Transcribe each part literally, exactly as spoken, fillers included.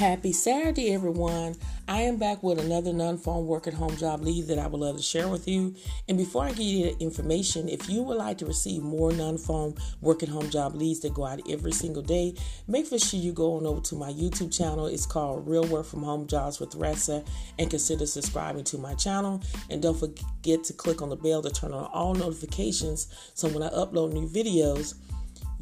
Happy Saturday, everyone. I am back with another non-phone work at home job lead that I would love to share with you. And before I give you the information, if you would like to receive more non-phone work at home job leads that go out every single day, make for sure you go on over to my YouTube channel. It's called Real Work From Home Jobs with Ressa, and consider subscribing to my channel. And don't forget to click on the bell to turn on all notifications, so when I upload new videos,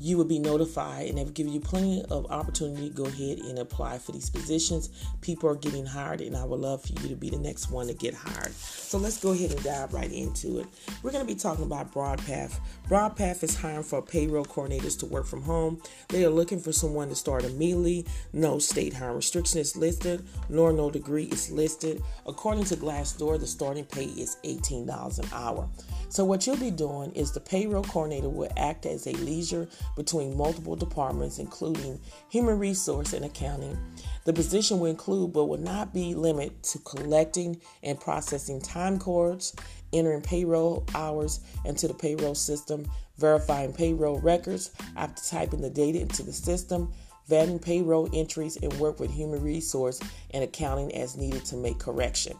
you will be notified, and they've given you plenty of opportunity to go ahead and apply for these positions. People are getting hired, and I would love for you to be the next one to get hired. So let's go ahead and dive right into it. We're going to be talking about BroadPath. BroadPath is hiring for payroll coordinators to work from home. They are looking for someone to start immediately. No state hiring restriction is listed, nor no degree is listed. According to Glassdoor, the starting pay is eighteen dollars an hour. So what you'll be doing is the payroll coordinator will act as a liaison between multiple departments, including human resource and accounting. The position will include, but will not be limited to, collecting and processing time cards, entering payroll hours into the payroll system, verifying payroll records after typing the data into the system, vetting payroll entries, and work with human resource and accounting as needed to make correction.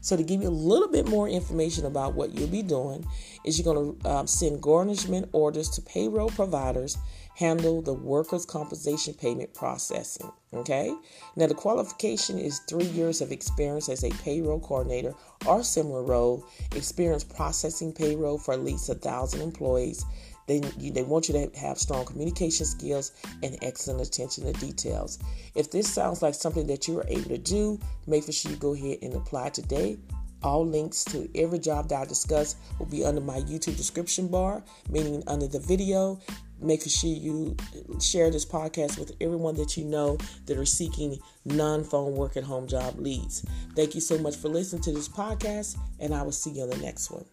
So to give you a little bit more information about what you'll be doing is you're going to um, send garnishment orders to payroll providers, handle the workers' compensation payment processing. Okay. Now the qualification is three years of experience as a payroll coordinator or similar role, experience processing payroll for at least a thousand employees. They, they want you to have strong communication skills and excellent attention to details. If this sounds like something that you are able to do, make sure you go ahead and apply today. All links to every job that I discuss will be under my YouTube description bar, meaning under the video. Make sure you share this podcast with everyone that you know that are seeking non-phone work at home job leads. Thank you so much for listening to this podcast, and I will see you on the next one.